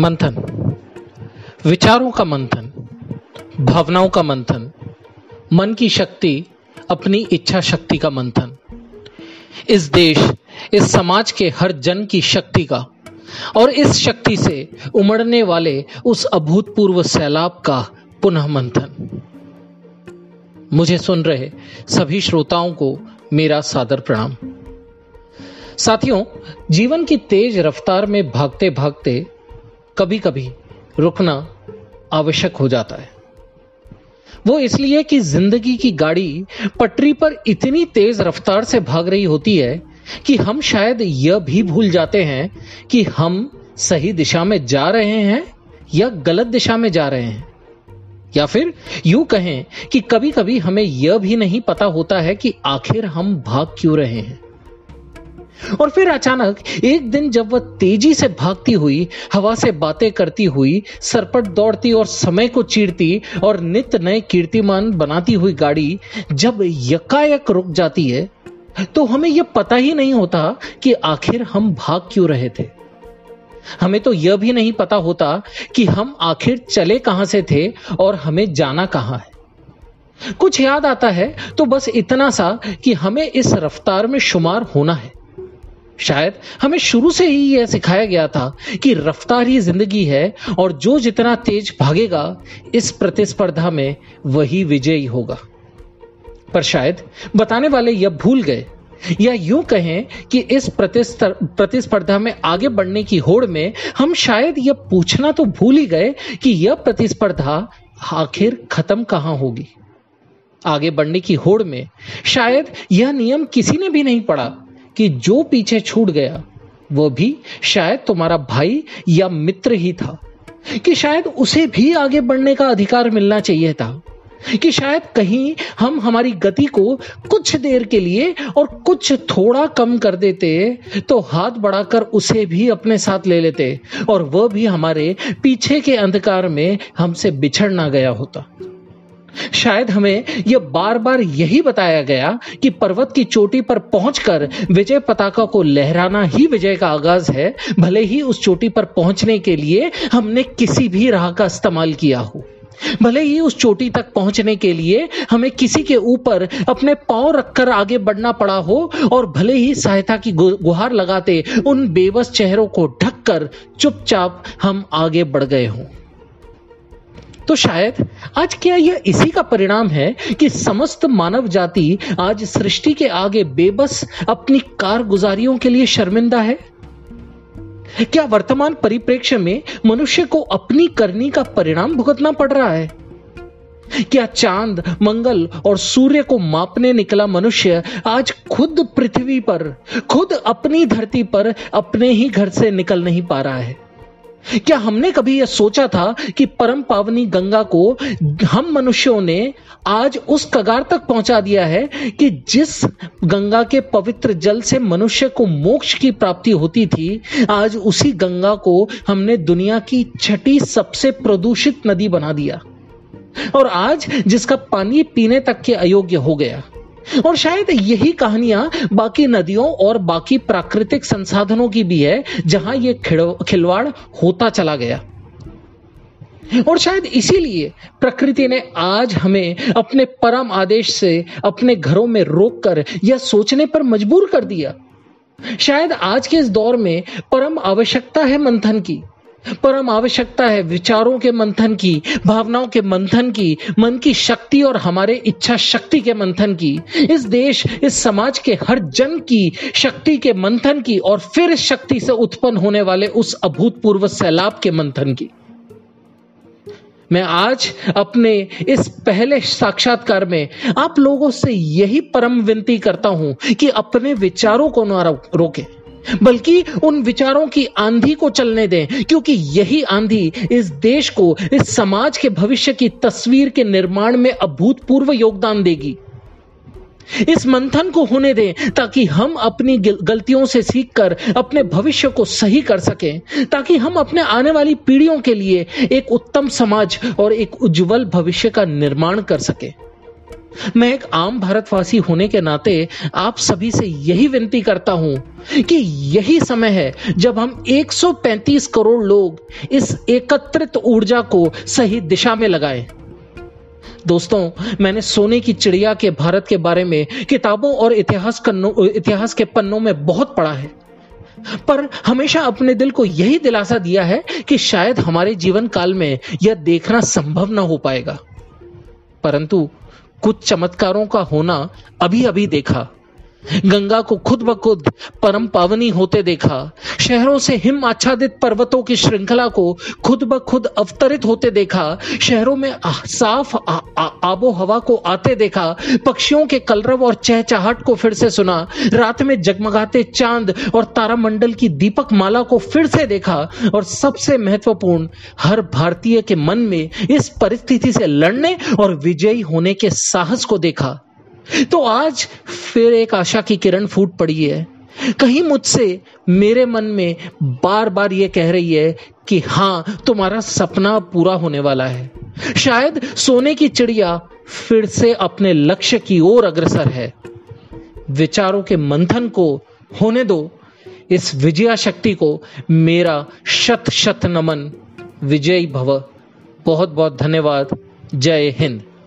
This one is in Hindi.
मंथन, विचारों का मंथन, भावनाओं का मंथन, मन की शक्ति, अपनी इच्छा शक्ति का मंथन। इस देश, इस समाज के हर जन की शक्ति का और इस शक्ति से उमड़ने वाले उस अभूतपूर्व सैलाब का पुनः मंथन। मुझे सुन रहे सभी श्रोताओं को मेरा सादर प्रणाम। साथियों, जीवन की तेज रफ्तार में भागते भागते कभी कभी रुकना आवश्यक हो जाता है। वो इसलिए कि जिंदगी की गाड़ी पटरी पर इतनी तेज रफ्तार से भाग रही होती है कि हम शायद यह भी भूल जाते हैं कि हम सही दिशा में जा रहे हैं या गलत दिशा में जा रहे हैं, या फिर यूं कहें कि कभी कभी हमें यह भी नहीं पता होता है कि आखिर हम भाग क्यों रहे हैं। और फिर अचानक एक दिन जब वह तेजी से भागती हुई, हवा से बातें करती हुई, सरपट दौड़ती और समय को चीरती और नित नए कीर्तिमान बनाती हुई गाड़ी जब यकायक रुक जाती है तो हमें यह पता ही नहीं होता कि आखिर हम भाग क्यों रहे थे। हमें तो यह भी नहीं पता होता कि हम आखिर चले कहां से थे और हमें जाना कहां है। कुछ याद आता है तो बस इतना सा कि हमें इस रफ्तार में शुमार होना है। शायद हमें शुरू से ही यह सिखाया गया था कि रफ्तार ही जिंदगी है और जो जितना तेज भागेगा इस प्रतिस्पर्धा में वही विजयी होगा। पर शायद बताने वाले यह भूल गए, या यूं कहें कि इस प्रतिस्पर्धा में आगे बढ़ने की होड़ में हम शायद यह पूछना तो भूल ही गए कि यह प्रतिस्पर्धा आखिर खत्म कहां होगी। आगे बढ़ने की होड़ में शायद यह नियम किसी ने भी नहीं पढ़ा कि जो पीछे छूट गया वो भी शायद तुम्हारा भाई या मित्र ही था, कि शायद उसे भी आगे बढ़ने का अधिकार मिलना चाहिए था, कि शायद कहीं हम हमारी गति को कुछ देर के लिए और कुछ थोड़ा कम कर देते तो हाथ बढ़ाकर उसे भी अपने साथ ले लेते और वह भी हमारे पीछे के अंधकार में हमसे बिछड़ ना गया होता। शायद हमें यह बार बार यही बताया गया कि पर्वत की चोटी पर पहुंचकर विजय पताका को लहराना ही विजय का आगाज है, भले ही उस चोटी पर पहुंचने के लिए हमने किसी भी राह का इस्तेमाल किया हो, भले ही उस चोटी तक पहुंचने के लिए हमें किसी के ऊपर अपने पांव रखकर आगे बढ़ना पड़ा हो और भले ही सहायता की गुहार लगाते उन बेबस चेहरों को ढककर चुपचाप हम आगे बढ़ गए हों। तो शायद आज क्या यह इसी का परिणाम है कि समस्त मानव जाति आज सृष्टि के आगे बेबस अपनी कारगुजारियों के लिए शर्मिंदा है? क्या वर्तमान परिप्रेक्ष्य में मनुष्य को अपनी करनी का परिणाम भुगतना पड़ रहा है? क्या चांद, मंगल और सूर्य को मापने निकला मनुष्य आज खुद पृथ्वी पर, खुद अपनी धरती पर अपने ही घर से निकल नहीं पा रहा है? क्या हमने कभी यह सोचा था कि परम पावनी गंगा को हम मनुष्यों ने आज उस कगार तक पहुंचा दिया है कि जिस गंगा के पवित्र जल से मनुष्य को मोक्ष की प्राप्ति होती थी, आज उसी गंगा को हमने दुनिया की छठी सबसे प्रदूषित नदी बना दिया और आज जिसका पानी पीने तक के अयोग्य हो गया। और शायद यही कहानियां बाकी नदियों और बाकी प्राकृतिक संसाधनों की भी है जहां यह खिलवाड़ होता चला गया। और शायद इसीलिए प्रकृति ने आज हमें अपने परम आदेश से अपने घरों में रोककर यह सोचने पर मजबूर कर दिया। शायद आज के इस दौर में परम आवश्यकता है मंथन की, परम आवश्यकता है विचारों के मंथन की, भावनाओं के मंथन की, मन की शक्ति और हमारे इच्छा शक्ति के मंथन की, इस देश, इस समाज के हर जन की शक्ति के मंथन की और फिर इस शक्ति से उत्पन्न होने वाले उस अभूतपूर्व सैलाब के मंथन की। मैं आज अपने इस पहले साक्षात्कार में आप लोगों से यही परम विनती करता हूं कि अपने विचारों को ना रोकें, बल्कि उन विचारों की आंधी को चलने दें, क्योंकि यही आंधी इस देश को, इस समाज के भविष्य की तस्वीर के निर्माण में अभूतपूर्व योगदान देगी। इस मंथन को होने दें ताकि हम अपनी गलतियों से सीखकर अपने भविष्य को सही कर सकें, ताकि हम अपने आने वाली पीढ़ियों के लिए एक उत्तम समाज और एक उज्जवल भविष्य का निर्माण कर सकें। मैं एक आम भारतवासी होने के नाते आप सभी से यही विनती करता हूं कि यही समय है जब हम 135 करोड़ लोग इस एकत्रित ऊर्जा को सही दिशा में लगाएं। दोस्तों, मैंने सोने की चिड़िया के भारत के बारे में किताबों और इतिहास के पन्नों में बहुत पढ़ा है, पर हमेशा अपने दिल को यही दिलासा दिया है कि शायद हमारे जीवन काल में यह देखना संभव ना हो पाएगा, परंतु कुछ चमत्कारों का होना अभी अभी देखा। गंगा को खुद ब खुद परम पावनी होते देखा, शहरों से हिम आच्छादित पर्वतों की श्रृंखला को खुद ब खुद अवतरित होते देखा, शहरों में साफ आबो हवा को आते देखा, पक्षियों के कलरव और चहचहाट को फिर से सुना, रात में जगमगाते चांद और तारामंडल की दीपक माला को फिर से देखा, और सबसे महत्वपूर्ण, हर भारतीय के मन में इस परिस्थिति से लड़ने और विजयी होने के साहस को देखा। तो आज फिर एक आशा की किरण फूट पड़ी है, कहीं मुझसे मेरे मन में बार बार ये कह रही है कि हाँ, तुम्हारा सपना पूरा होने वाला है। शायद सोने की चिड़िया फिर से अपने लक्ष्य की ओर अग्रसर है। विचारों के मंथन को होने दो, इस विजया शक्ति को मेरा शत शत नमन। विजयी भव। बहुत बहुत धन्यवाद। जय हिंद।